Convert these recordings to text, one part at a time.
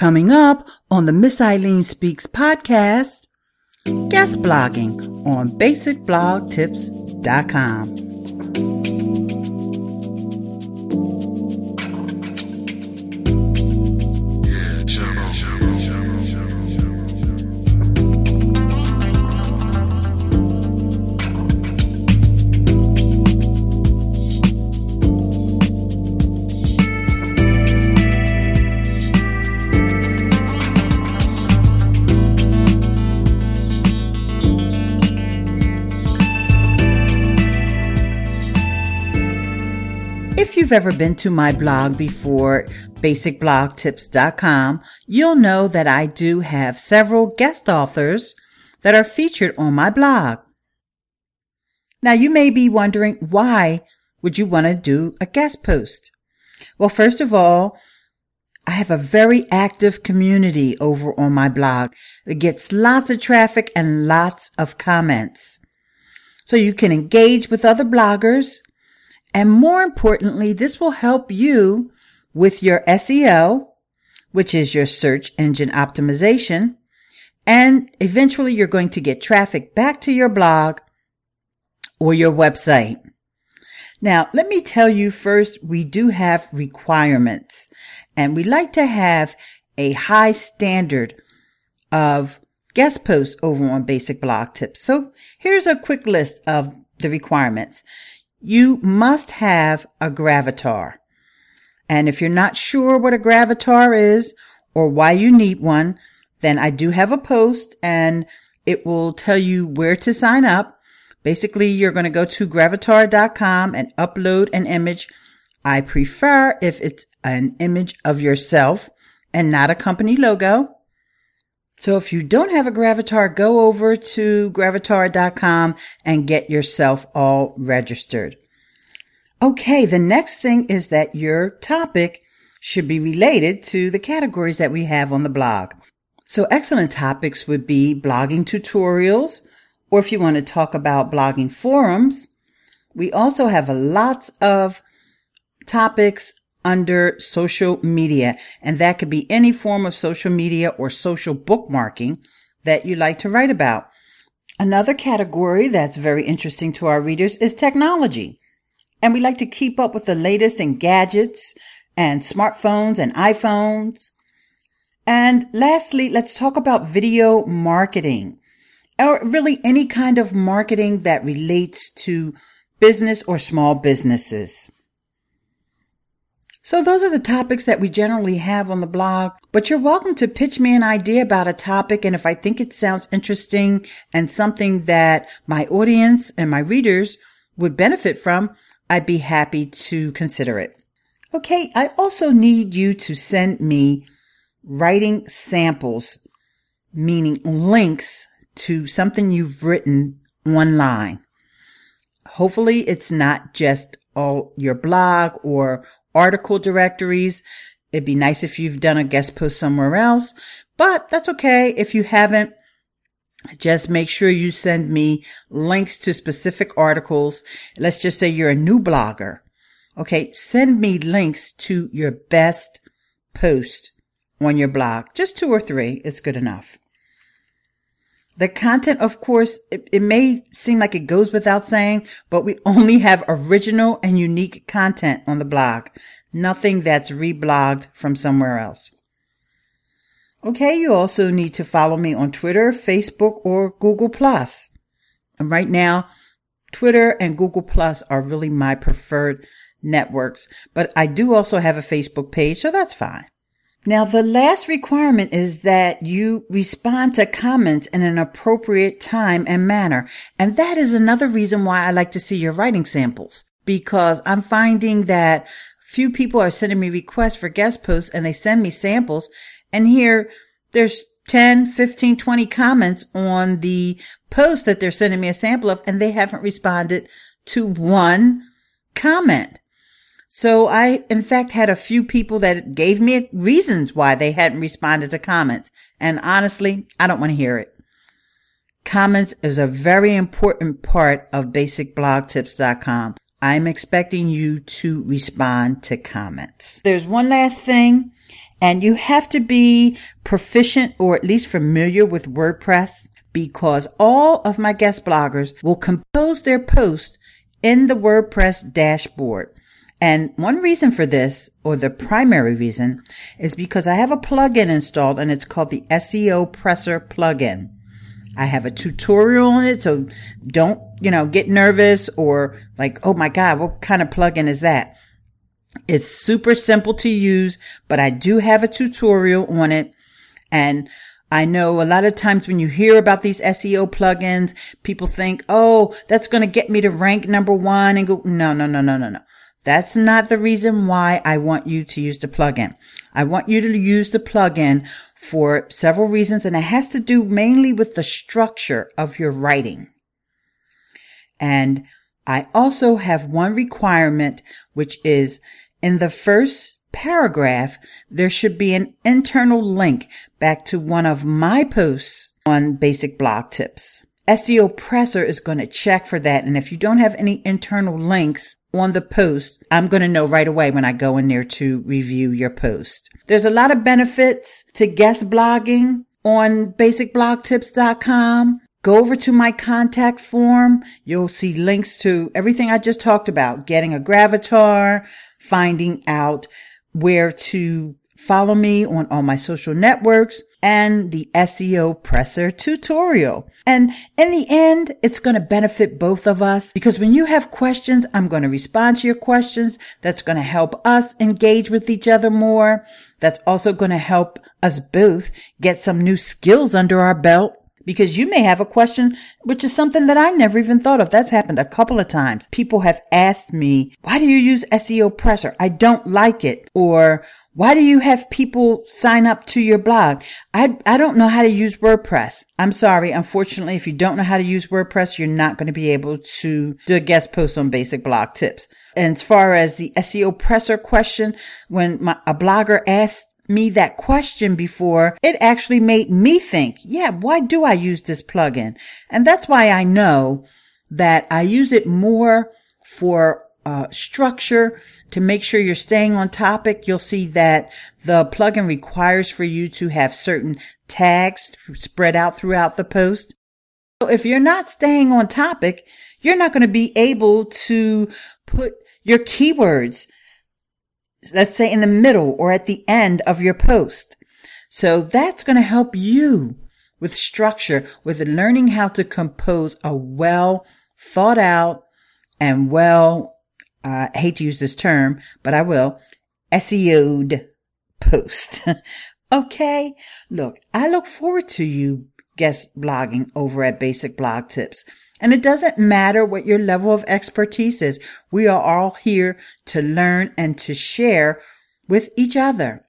Coming up on the Ms. Ileane Speaks podcast, guest blogging on BasicBlogTips.com. If you've ever been to my blog before, basicblogtips.com, you'll know that I do have several guest authors that are featured on my blog. Now you may be wondering, why would you want to do a guest post? Well, first of all, I have a very active community over on my blog that gets lots of traffic and lots of comments. So you can engage with other bloggers. And more importantly, this will help you with your SEO, which is your search engine optimization. And eventually you're going to get traffic back to your blog or your website. Now, let me tell you first, we do have requirements, and we like to have a high standard of guest posts over on Basic Blog Tips. So here's a quick list of the requirements. You must have a Gravatar. And if you're not sure what a Gravatar is or why you need one, then I do have a post and it will tell you where to sign up. Basically, you're going to go to gravatar.com and upload an image. I prefer if it's an image of yourself and not a company logo. So if you don't have a Gravatar, go over to gravatar.com and get yourself all registered. Okay, the next thing is that your topic should be related to the categories that we have on the blog. So excellent topics would be blogging tutorials, or if you want to talk about blogging forums. We also have lots of topics under social media, and that could be any form of social media or social bookmarking that you like to write about. Another category that's very interesting to our readers is technology, and we like to keep up with the latest in gadgets and smartphones and iPhones. And lastly, let's talk about video marketing, or really any kind of marketing that relates to business or small businesses. So those are the topics that we generally have on the blog, but you're welcome to pitch me an idea about a topic. And if I think it sounds interesting and something that my audience and my readers would benefit from, I'd be happy to consider it. Okay. I also need you to send me writing samples, meaning links to something you've written online. Hopefully it's not just all your blog or article directories. It'd be nice if you've done a guest post somewhere else, but that's okay. If you haven't, just make sure you send me links to specific articles. Let's just say you're a new blogger. Okay. Send me links to your best post on your blog. Just 2 or 3 is good enough. The content, of course, it may seem like it goes without saying, but we only have original and unique content on the blog. Nothing that's reblogged from somewhere else. Okay, you also need to follow me on Twitter, Facebook, or Google+. And right now, Twitter and Google+ are really my preferred networks, but I do also have a Facebook page, so that's fine. Now, the last requirement is that you respond to comments in an appropriate time and manner. And that is another reason why I like to see your writing samples, because I'm finding that few people are sending me requests for guest posts, and they send me samples. And here there's 10, 15, 20 comments on the post that they're sending me a sample of, and they haven't responded to one comment. So I, in fact, had a few people that gave me reasons why they hadn't responded to comments. And honestly, I don't want to hear it. Comments is a very important part of BasicBlogTips.com. I'm expecting you to respond to comments. There's one last thing, And you have to be proficient or at least familiar with WordPress, because all of my guest bloggers will compose their post in the WordPress dashboard. And one reason for this, or the primary reason, is because I have a plugin installed, and it's called the SEOPressor plugin. I have a tutorial on it, so don't, get nervous or like, oh my God, what kind of plugin is that? It's super simple to use, but I do have a tutorial on it. And I know a lot of times when you hear about these SEO plugins, people think, oh, that's going to get me to rank number one and go, no. That's not the reason why I want you to use the plugin. I want you to use the plugin for several reasons, and it has to do mainly with the structure of your writing. And I also have one requirement, which is in the first paragraph, there should be an internal link back to one of my posts on Basic Blog Tips. SEOPressor is going to check for that. And if you don't have any internal links on the post, I'm going to know right away when I go in there to review your post. There's a lot of benefits to guest blogging on basicblogtips.com. Go over to my contact form. You'll see links to everything I just talked about, getting a Gravatar, finding out where to follow me on all my social networks, and the SEOPressor tutorial. And in the end, it's going to benefit both of us, because when you have questions, I'm going to respond to your questions. That's going to help us engage with each other more. That's also going to help us both get some new skills under our belt, because you may have a question, which is something that I never even thought of. That's happened a couple of times. People have asked me, why do you use SEOPressor? I don't like it. Or why do you have people sign up to your blog? I don't know how to use WordPress. I'm sorry. Unfortunately, if you don't know how to use WordPress, you're not going to be able to do a guest post on Basic Blog Tips. And as far as the SEOPressor question, when a blogger asked me that question before, it actually made me think, why do I use this plugin? And that's why I know that I use it more for structure, to make sure you're staying on topic. You'll see that the plugin requires for you to have certain tags spread out throughout the post. So if you're not staying on topic, you're not going to be able to put your keywords, let's say, in the middle or at the end of your post. So that's going to help you with structure, with learning how to compose a well thought out and well, I hate to use this term, but I will, SEO'd post. Okay. Look, I look forward to you guest blogging over at Basic Blog Tips. And it doesn't matter what your level of expertise is. We are all here to learn and to share with each other.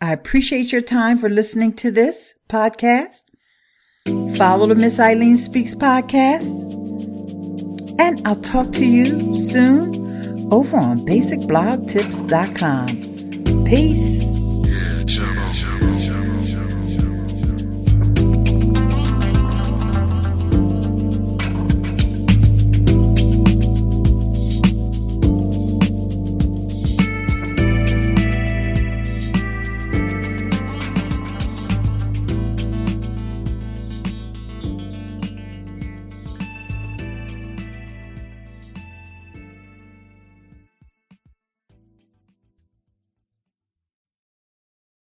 I appreciate your time for listening to this podcast. Follow the Ms. Ileane Speaks podcast. And I'll talk to you soon over on BasicBlogTips.com. Peace.